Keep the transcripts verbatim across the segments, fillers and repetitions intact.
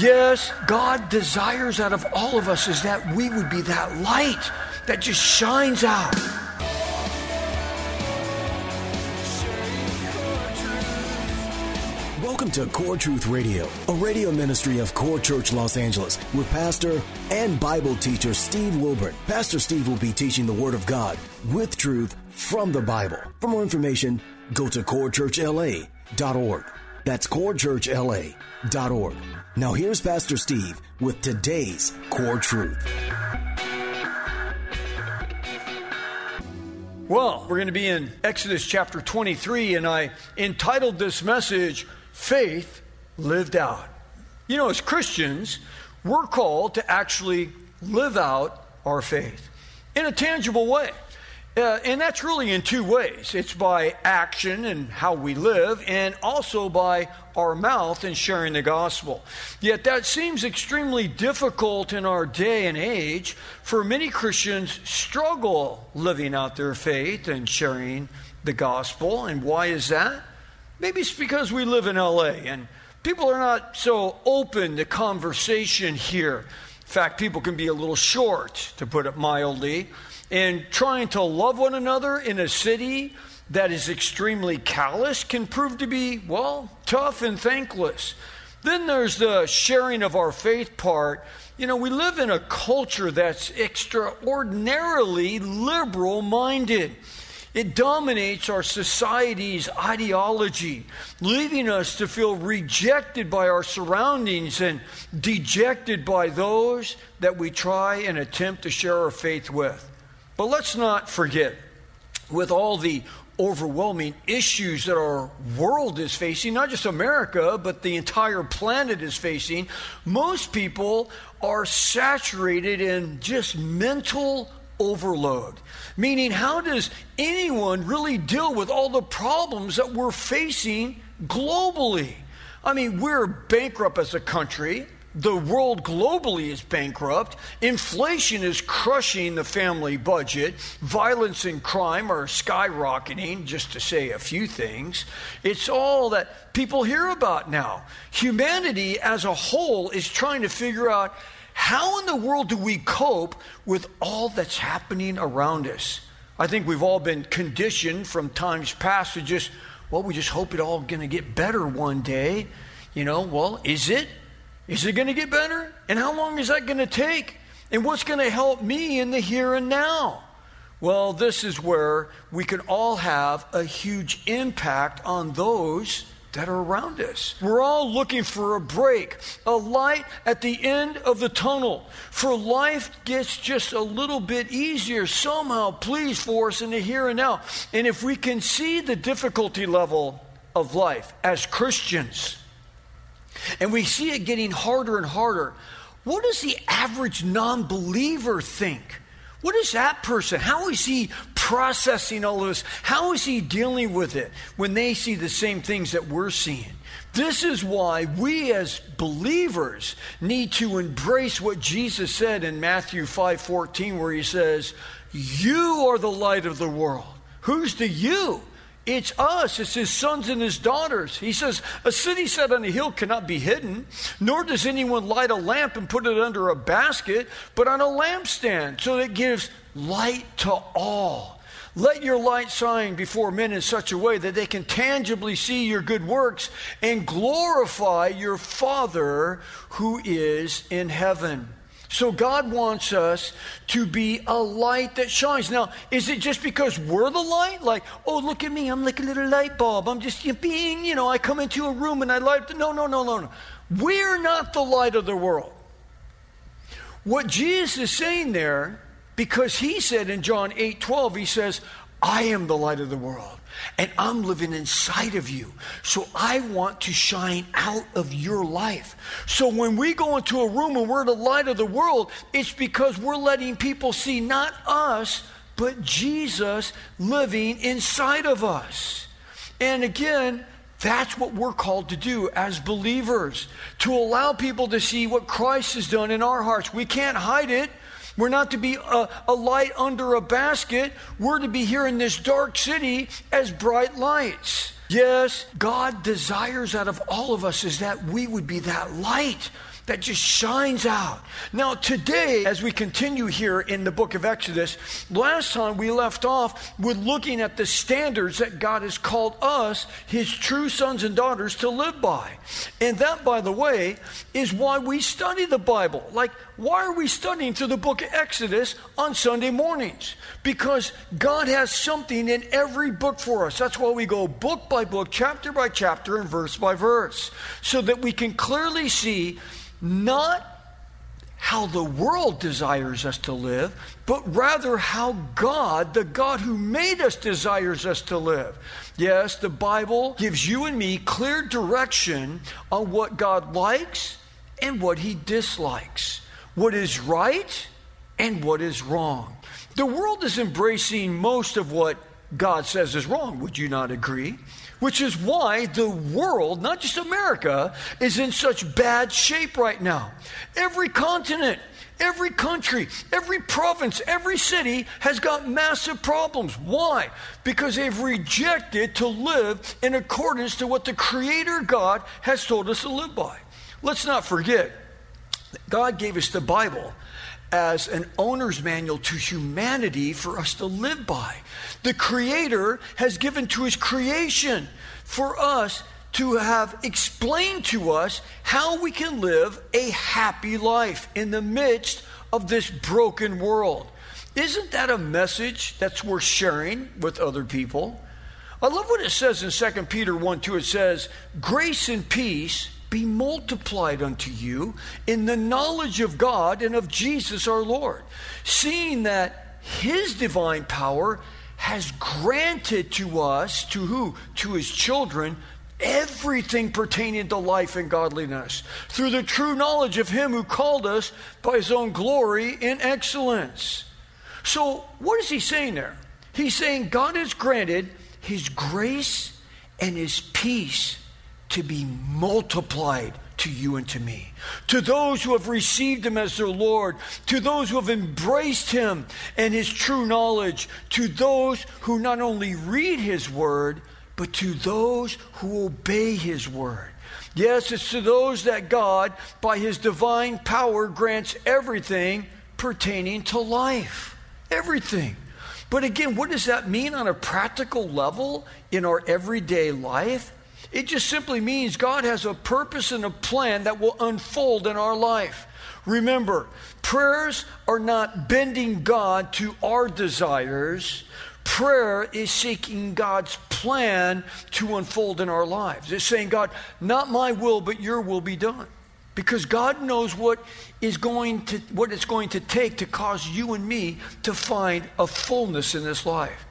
Yes, God desires out of all of us is that we would be that light that just shines out. Welcome to Core Truth Radio, a radio ministry of Core Church Los Angeles with pastor and Bible teacher Steve Wilburn. Pastor Steve will be teaching the Word of God with truth from the Bible. For more information, go to core church l a dot org. That's core church l a dot org. Now here's Pastor Steve with today's Core Truth. Well, we're going to be in Exodus chapter twenty-three, and I entitled this message, Faith Lived Out. You know, as Christians, we're called to actually live out our faith in a tangible way. Uh, and that's really in two ways. It's by action and how we live, and also by our mouth and sharing the gospel. Yet that seems extremely difficult in our day and age, for many Christians struggle living out their faith and sharing the gospel. And why is that? Maybe it's because we live in L A and people are not so open to conversation here. In fact, people can be a little short, to put it mildly, and trying to love one another in a city that is extremely callous can prove to be, well, tough and thankless. Then there's the sharing of our faith part. You know, we live in a culture that's extraordinarily liberal-minded. It dominates our society's ideology, leaving us to feel rejected by our surroundings and dejected by those that we try and attempt to share our faith with. But let's not forget, with all the overwhelming issues that our world is facing, not just America, but the entire planet is facing, most people are saturated in just mental overload. Meaning, how does anyone really deal with all the problems that we're facing globally? I mean, we're bankrupt as a country. The world globally is bankrupt. Inflation is crushing the family budget. Violence and crime are skyrocketing, just to say a few things. It's all that people hear about now. Humanity as a whole is trying to figure out, how in the world do we cope with all that's happening around us? I think we've all been conditioned from times past to just, well, we just hope it all going to get better one day. You know, well, is it? Is it going to get better? And how long is that going to take? And what's going to help me in the here and now? Well, this is where we can all have a huge impact on those that are around us. We're all looking for a break, a light at the end of the tunnel, for life gets just a little bit easier somehow, please, for us in the here and now. And if we can see the difficulty level of life as Christians, and we see it getting harder and harder, what does the average non-believer think? What is that person? How is he processing all of this? How is he dealing with it when they see the same things that we're seeing? This is why we as believers need to embrace what Jesus said in Matthew five fourteen, where he says, "You are the light of the world." Who's the you? It's us. It's his sons and his daughters. He says, a city set on a hill cannot be hidden, nor does anyone light a lamp and put it under a basket, but on a lampstand, so that it gives light to all. Let your light shine before men in such a way that they can tangibly see your good works and glorify your Father who is in heaven. So God wants us to be a light that shines. Now, is it just because we're the light? Like, oh, look at me, I'm like a little light bulb. I'm just being, you know, I come into a room and I light. No, no, no, no, no. We're not the light of the world. What Jesus is saying there, because he said in John eight twelve, he says, I am the light of the world, and I'm living inside of you. So I want to shine out of your life. So when we go into a room and we're the light of the world, it's because we're letting people see not us, but Jesus living inside of us. And again, that's what we're called to do as believers, to allow people to see what Christ has done in our hearts. We can't hide it. We're not to be a, a light under a basket. We're to be here in this dark city as bright lights. Yes, God desires out of all of us is that we would be that light that just shines out. Now today, as we continue here in the book of Exodus, last time we left off with looking at the standards that God has called us, his true sons and daughters, to live by. And that, by the way, is why we study the Bible. Like, why are we studying through the book of Exodus on Sunday mornings? Because God has something in every book for us. That's why we go book by book, chapter by chapter, and verse by verse, so that we can clearly see not how the world desires us to live, but rather how God, the God who made us, desires us to live. Yes, the Bible gives you and me clear direction on what God likes and what he dislikes, what is right and what is wrong. The world is embracing most of what God says is wrong. Would you not agree? Which is why the world, not just America, is in such bad shape right now. Every continent, every country, every province, every city has got massive problems. Why? Because they've rejected to live in accordance to what the Creator God has told us to live by. Let's not forget that God gave us the Bible as an owner's manual to humanity for us to live by. The Creator has given to his creation for us to have explained to us how we can live a happy life in the midst of this broken world. Isn't that a message that's worth sharing with other people? I love what it says in Second Peter one two. It says, "Grace and peace be multiplied unto you in the knowledge of God and of Jesus our Lord, seeing that his divine power has granted to us," to who? To his children, "everything pertaining to life and godliness, through the true knowledge of him who called us by his own glory and excellence." So what is he saying there? He's saying God has granted his grace and his peace to be multiplied to you and to me, to those who have received him as their Lord, to those who have embraced him and his true knowledge, to those who not only read his word, but to those who obey his word. Yes, it's to those that God, by his divine power, grants everything pertaining to life. Everything. But again, what does that mean on a practical level in our everyday life? It just simply means God has a purpose and a plan that will unfold in our life. Remember, prayers are not bending God to our desires. Prayer is seeking God's plan to unfold in our lives. It's saying, God, not my will, but your will be done. Because God knows what is going to, what it's going to take to cause you and me to find a fullness in this life.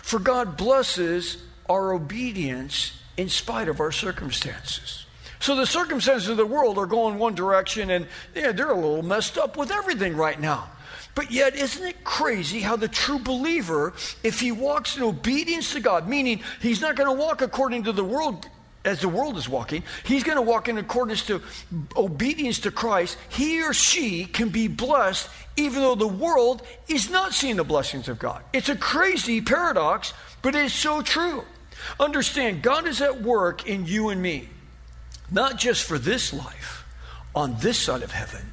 For God blesses our obedience in spite of our circumstances. So the circumstances of the world are going one direction, and yeah, they're a little messed up with everything right now. But yet, isn't it crazy how the true believer, if he walks in obedience to God, meaning he's not going to walk according to the world as the world is walking, he's going to walk in accordance to obedience to Christ, he or she can be blessed even though the world is not seeing the blessings of God. It's a crazy paradox, but it is so true. Understand, God is at work in you and me, not just for this life on this side of heaven,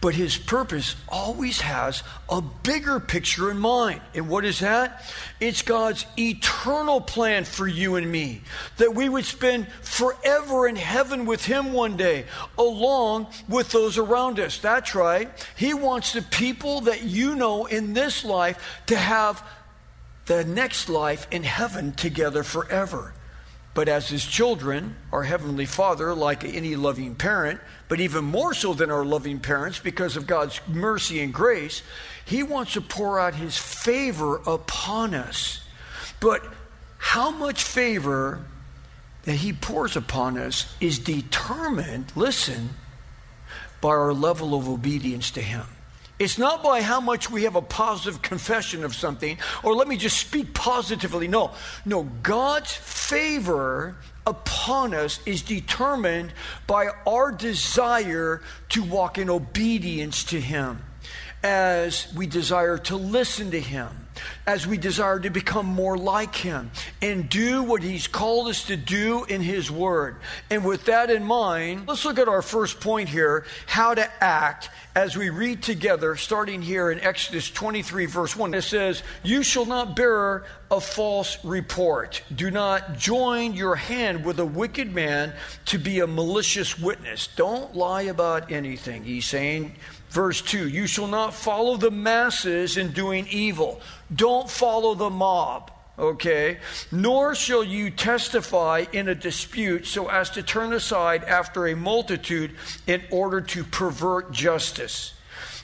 but his purpose always has a bigger picture in mind. And what is that? It's God's eternal plan for you and me, that we would spend forever in heaven with him one day, along with those around us. That's right. He wants the people that you know in this life to have the next life in heaven together forever. But as his children, our Heavenly Father, like any loving parent, but even more so than our loving parents, because of God's mercy and grace, he wants to pour out his favor upon us But how much favor that he pours upon us is determined, listen, by our level of obedience to him. It's not by how much we have a positive confession of something, or let me just speak positively. No, no, God's favor upon us is determined by our desire to walk in obedience to him, as we desire to listen to him, as we desire to become more like him and do what he's called us to do in his word. And with that in mind, let's look at our first point here, how to act, as we read together, starting here in Exodus twenty-three, verse one. It says, "You shall not bear a false report. Do not join your hand with a wicked man to be a malicious witness." Don't lie about anything, he's saying. Verse two, "You shall not follow the masses in doing evil." Don't follow the mob, okay? "Nor shall you testify in a dispute so as to turn aside after a multitude in order to pervert justice.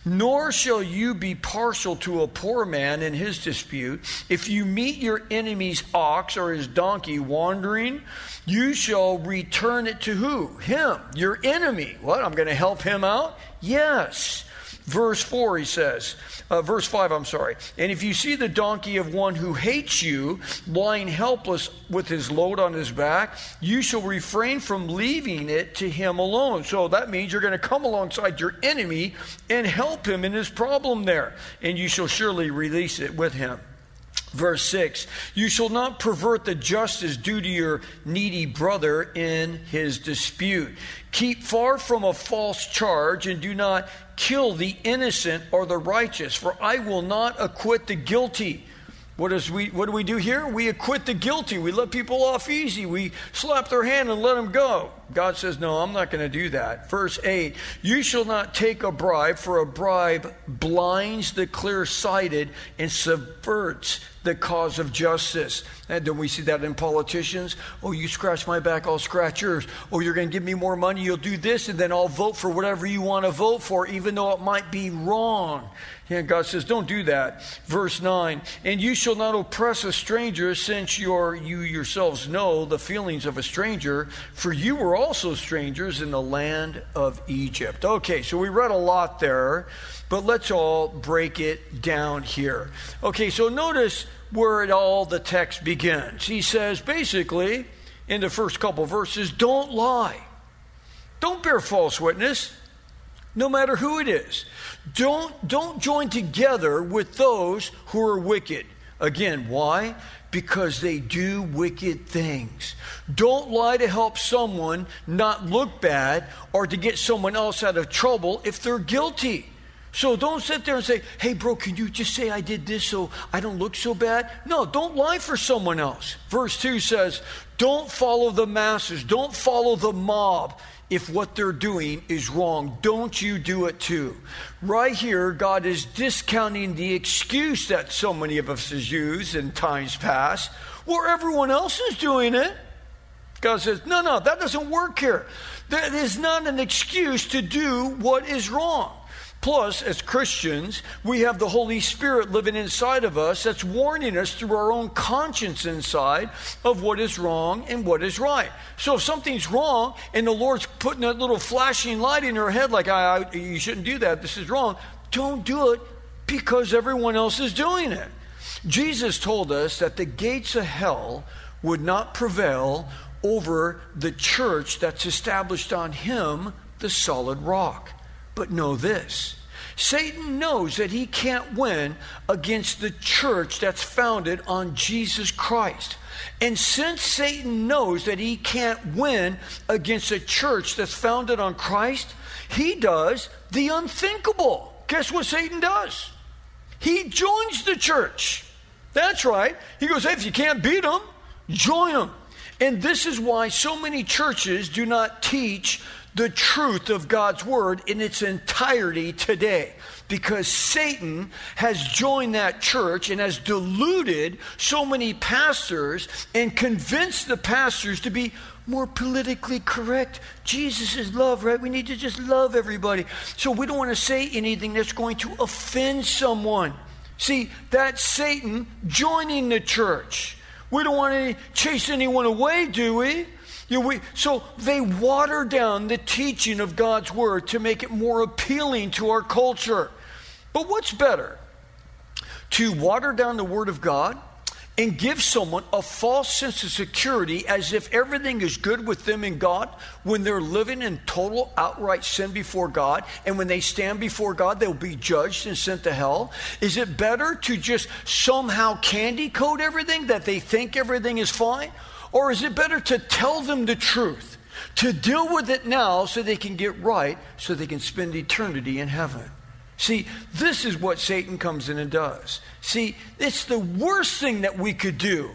Nor shall you be partial to a poor man in his dispute. If you meet your enemy's ox or his donkey wandering, you shall return it to" who? Him, your enemy. What, I'm going to help him out? Yes. Verse four, he says, uh, verse five, I'm sorry. "And if you see the donkey of one who hates you lying helpless with his load on his back, you shall refrain from leaving it to him alone." So that means you're going to come alongside your enemy and help him in his problem there. "And you shall surely release it with him." Verse six, "You shall not pervert the justice due to your needy brother in his dispute. Keep far from a false charge and do not kill the innocent or the righteous, for I will not acquit the guilty." What, is we, what do we do here? We acquit the guilty. We let people off easy. We slap their hand and let them go. God says, no, I'm not going to do that. Verse eight, "You shall not take a bribe, for a bribe blinds the clear-sighted and subverts the cause of justice." And don't we see that in politicians? Oh, you scratch my back, I'll scratch yours. Oh, you're going to give me more money, you'll do this, and then I'll vote for whatever you want to vote for, even though it might be wrong. And God says, don't do that. Verse nine, "And you shall not oppress a stranger, since you're, you yourselves know the feelings of a stranger, for you were also strangers in the land of Egypt." Okay, so we read a lot there, but let's all break it down here. Okay, so notice where it all the text begins. He says, basically, in the first couple verses, don't lie. Don't bear false witness, no matter who it is. Don't, don't join together with those who are wicked. Again, why? Because they do wicked things. Don't lie to help someone not look bad or to get someone else out of trouble if they're guilty. So don't sit there and say, hey, bro, can you just say I did this so I don't look so bad? No, don't lie for someone else. Verse two says, don't follow the masses. Don't follow the mob if what they're doing is wrong. Don't you do it too. Right here, God is discounting the excuse that so many of us has used in times past where everyone else is doing it. God says, no, no, that doesn't work here. That is not an excuse to do what is wrong. Plus, as Christians, we have the Holy Spirit living inside of us that's warning us through our own conscience inside of what is wrong and what is right. So if something's wrong and the Lord's putting that little flashing light in your head like, I, I, you shouldn't do that, this is wrong, don't do it because everyone else is doing it. Jesus told us that the gates of hell would not prevail over the church that's established on him, the solid rock. But know this, Satan knows that he can't win against the church that's founded on Jesus Christ. And since Satan knows that he can't win against a church that's founded on Christ, he does the unthinkable. Guess what Satan does? He joins the church. That's right. He goes, hey, if you can't beat them, join them. And this is why so many churches do not teach the truth of God's word in its entirety today, because Satan has joined that church and has deluded so many pastors and convinced the pastors to be more politically correct. Jesus is love, right? We need to just love everybody. So we don't want to say anything that's going to offend someone. See, that's Satan joining the church. We don't want to chase anyone away, do we? You know, we, so they water down the teaching of God's word to make it more appealing to our culture. But what's better? To water down the word of God and give someone a false sense of security as if everything is good with them in God when they're living in total outright sin before God, and when they stand before God, they'll be judged and sent to hell? Is it better to just somehow candy coat everything, that they think everything is fine? Or is it better to tell them the truth, to deal with it now so they can get right, so they can spend eternity in heaven? See, this is what Satan comes in and does. See, it's the worst thing that we could do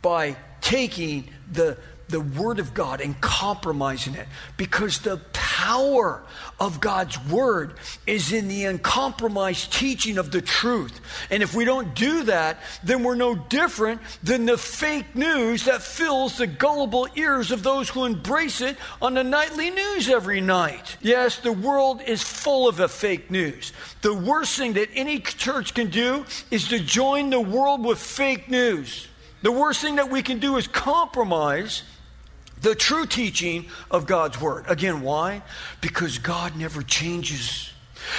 by taking the, the Word of God and compromising it, because the power of God's Word is in the uncompromised teaching of the truth. And if we don't do that, then we're no different than the fake news that fills the gullible ears of those who embrace it on the nightly news every night. Yes, the world is full of fake news. The worst thing that any church can do is to join the world with fake news. The worst thing that we can do is compromise the true teaching of God's word. Again, why? Because God never changes.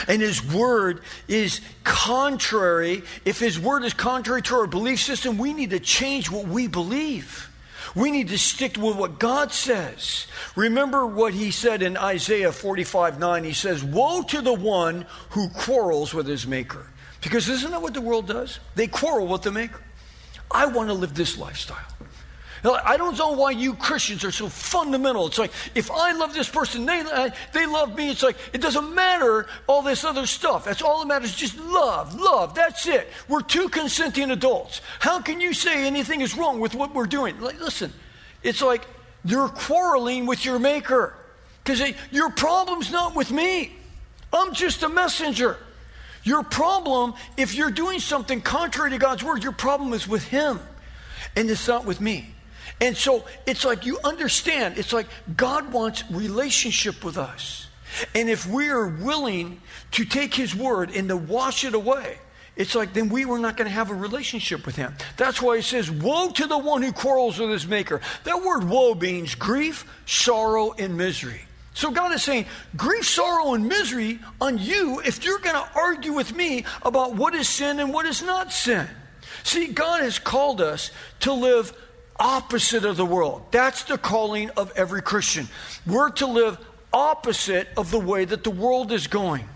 And his word is contrary. If his word is contrary to our belief system, we need to change what we believe. We need to stick with what God says. Remember what he said in Isaiah forty-five nine. He says, "Woe to the one who quarrels with his maker." Because isn't that what the world does? They quarrel with the maker. I want to live this lifestyle. I don't know why you Christians are so fundamental. It's like, if I love this person, they they love me. It's like, it doesn't matter all this other stuff. That's all that matters, just love, love. That's it. We're two consenting adults. How can you say anything is wrong with what we're doing? Like, listen, it's like you're quarreling with your maker, because your problem's not with me. I'm just a messenger. Your problem, if you're doing something contrary to God's word, your problem is with him, and it's not with me. And so it's like, you understand, it's like God wants relationship with us. And if we are willing to take his word and to wash it away, it's like, then we were not going to have a relationship with him. That's why it says, woe to the one who quarrels with his maker. That word woe means grief, sorrow, and misery. So God is saying, grief, sorrow, and misery on you if you're going to argue with me about what is sin and what is not sin. See, God has called us to live opposite of the world. That's the calling of every Christian. We're to live opposite of the way that the world is going.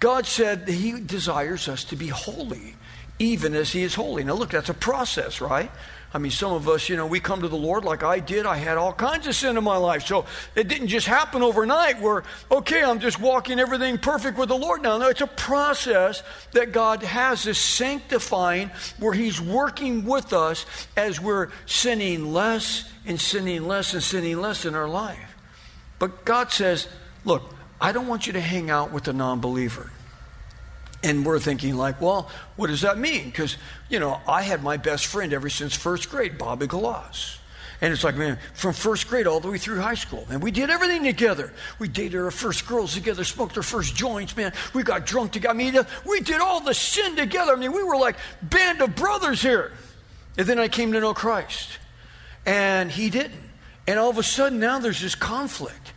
God said that he desires us to be holy, even as he is holy. Now look, that's a process, right? I mean, some of us, you know, we come to the Lord like I did. I had all kinds of sin in my life. So it didn't just happen overnight where, okay, I'm just walking everything perfect with the Lord now. No, it's a process that God has, this sanctifying where he's working with us as we're sinning less and sinning less and sinning less in our life. But God says, look, I don't want you to hang out with a non-believer. And we're thinking like, well, what does that mean? Because, you know, I had my best friend ever since first grade, Bobby Golas. And it's like, man, from first grade all the way through high school. And we did everything together. We dated our first girls together, smoked our first joints, man. We got drunk together. I mean, we did all the sin together. I mean, we were like a band of brothers here. And then I came to know Christ. And he didn't. And all of a sudden now there's this conflict.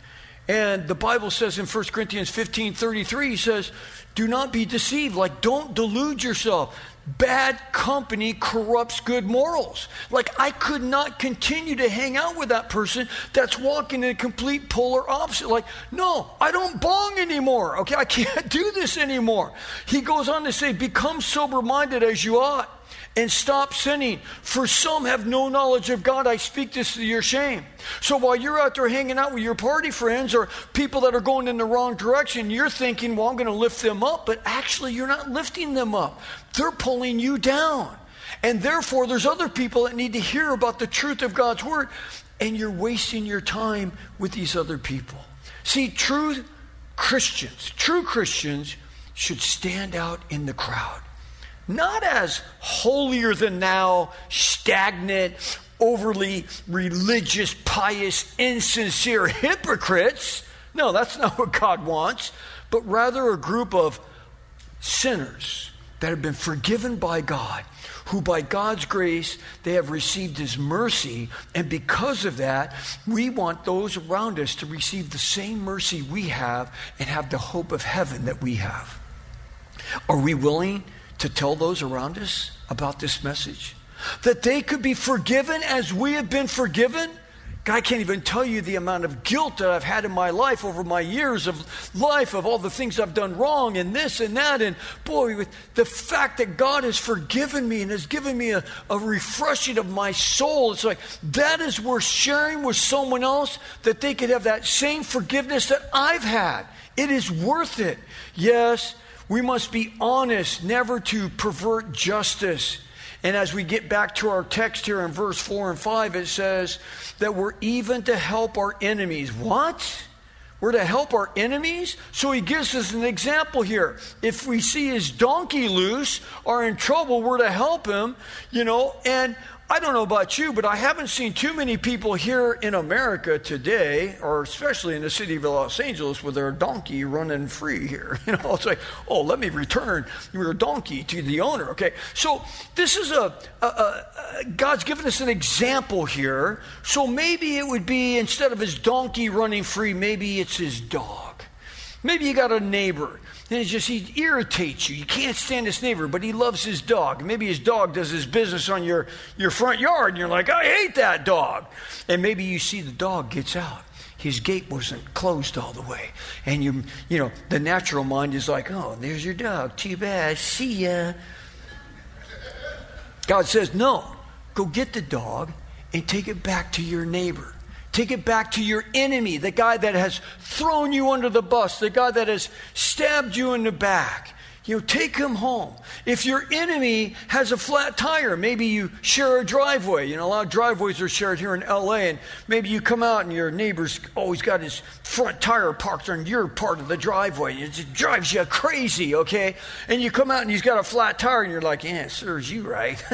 And the Bible says in First Corinthians fifteen thirty-three, he says, do not be deceived. Like, don't delude yourself. Bad company corrupts good morals. Like, I could not continue to hang out with that person that's walking in a complete polar opposite. Like, no, I don't belong anymore. Okay, I can't do this anymore. He goes on to say, become sober-minded as you ought, and stop sinning. For some have no knowledge of God. I speak this to your shame. So while you're out there hanging out with your party friends or people that are going in the wrong direction, you're thinking, well, I'm going to lift them up. But actually, you're not lifting them up. They're pulling you down. And therefore, there's other people that need to hear about the truth of God's word. And you're wasting your time with these other people. See, true Christians, true Christians should stand out in the crowd. Not as holier than thou, stagnant, overly religious, pious, insincere hypocrites. No, that's not what God wants, but rather a group of sinners that have been forgiven by God, who by God's grace, they have received his mercy. And because of that, we want those around us to receive the same mercy we have and have the hope of heaven that we have. Are we willing to tell those around us about this message? That they could be forgiven as we have been forgiven? God, I can't even tell you the amount of guilt that I've had in my life over my years of life, of all the things I've done wrong and this and that. And boy, with the fact that God has forgiven me and has given me a, a refreshing of my soul, it's like that is worth sharing with someone else, that they could have that same forgiveness that I've had. It is worth it. Yes, we must be honest, never to pervert justice. And as we get back to our text here in verse four and five, it says that we're even to help our enemies. What? We're to help our enemies? So he gives us an example here. If we see his donkey loose or in trouble, we're to help him, you know. And I don't know about you, but I haven't seen too many people here in America today, or especially in the city of Los Angeles, with their donkey running free here. You know, it's like, oh, let me return your donkey to the owner. Okay, so this is a, a, a, a God's given us an example here. So maybe it would be, instead of his donkey running free, maybe it's his dog. Maybe you got a neighbor, and it's just, he irritates you. You can't stand this neighbor, but he loves his dog. Maybe his dog does his business on your, your front yard, and you're like, I hate that dog. And maybe you see the dog gets out. His gate wasn't closed all the way. And, you you know, the natural mind is like, oh, there's your dog. Too bad. See ya. God says, no, go get the dog and take it back to your neighbor. Take it back to your enemy, the guy that has thrown you under the bus, the guy that has stabbed you in the back. You know, take him home. If your enemy has a flat tire, maybe you share a driveway. You know, a lot of driveways are shared here in L A, and maybe you come out and your neighbor's always got his front tire parked on your part of the driveway. It drives you crazy, okay? And you come out and he's got a flat tire, and you're like, yeah, serves you right.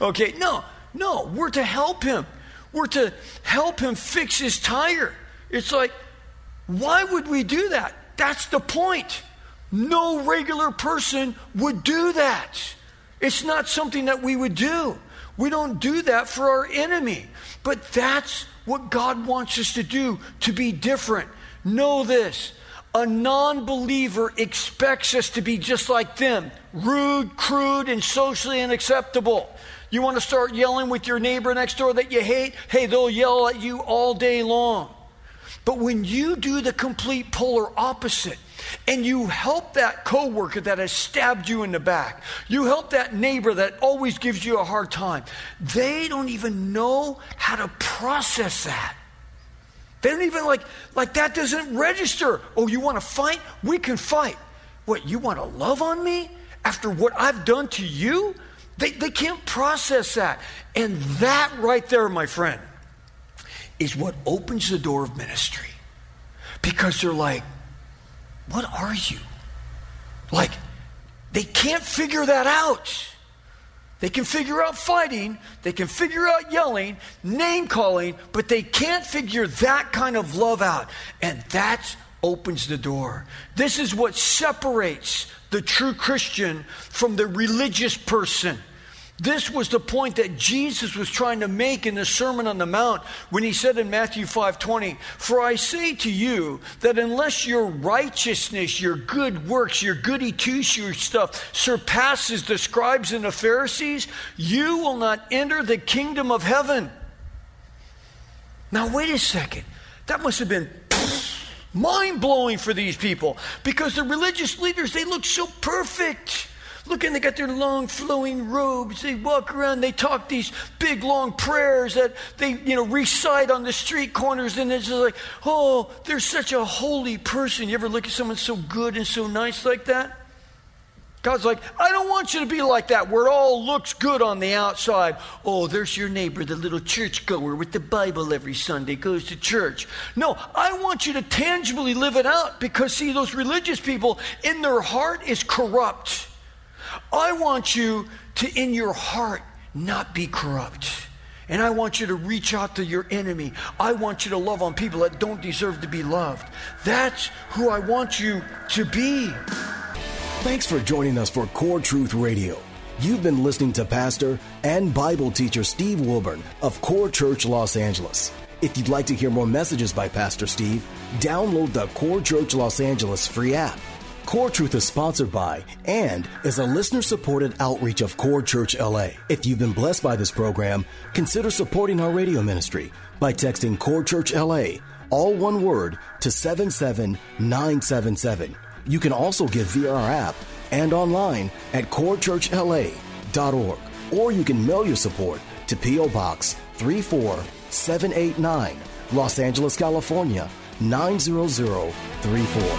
Okay, no, no, we're to help him. We're to help him fix his tire. It's like, why would we do that? That's the point. No regular person would do that. It's not something that we would do. We don't do that for our enemy. But that's what God wants us to do, to be different. Know this. A non-believer expects us to be just like them, rude, crude, and socially unacceptable. You want to start yelling with your neighbor next door that you hate? Hey, they'll yell at you all day long. But when you do the complete polar opposite, and you help that coworker that has stabbed you in the back, you help that neighbor that always gives you a hard time, they don't even know how to process that. They don't even like, like that doesn't register. Oh, you want to fight? We can fight. What, you want to love on me after what I've done to you? They, they can't process that. And that right there, my friend, is what opens the door of ministry. Because they're like, what are you? Like, they can't figure that out. They can figure out fighting. They can figure out yelling, name calling, but they can't figure that kind of love out. And that opens the door. This is what separates the true Christian from the religious person. This was the point that Jesus was trying to make in the Sermon on the Mount when he said in Matthew five twenty, for I say to you that unless your righteousness, your good works, your goody two-shoe stuff surpasses the scribes and the Pharisees, you will not enter the kingdom of heaven. Now, wait a second. That must have been mind-blowing for these people, because the religious leaders, they look so perfect. Look, and they got their long flowing robes. They walk around. They talk these big long prayers that they, you know, recite on the street corners. And it's just like, oh, they're such a holy person. You ever look at someone so good and so nice like that? God's like, I don't want you to be like that, where it all looks good on the outside. Oh, there's your neighbor, the little churchgoer with the Bible every Sunday, goes to church. No, I want you to tangibly live it out, because, see, those religious people, in their heart is corrupt. I want you to, in your heart, not be corrupt. And I want you to reach out to your enemy. I want you to love on people that don't deserve to be loved. That's who I want you to be. Thanks for joining us for Core Truth Radio. You've been listening to Pastor and Bible teacher Steve Wilburn of Core Church Los Angeles. If you'd like to hear more messages by Pastor Steve, download the Core Church Los Angeles free app. Core Truth is sponsored by and is a listener-supported outreach of Core Church L A. If you've been blessed by this program, consider supporting our radio ministry by texting Core Church L A, all one word, to seven seven nine seven seven. You can also give via our app and online at core church l a dot org. Or you can mail your support to P O. Box three four seven eight nine, Los Angeles, California, nine zero zero three four.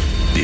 The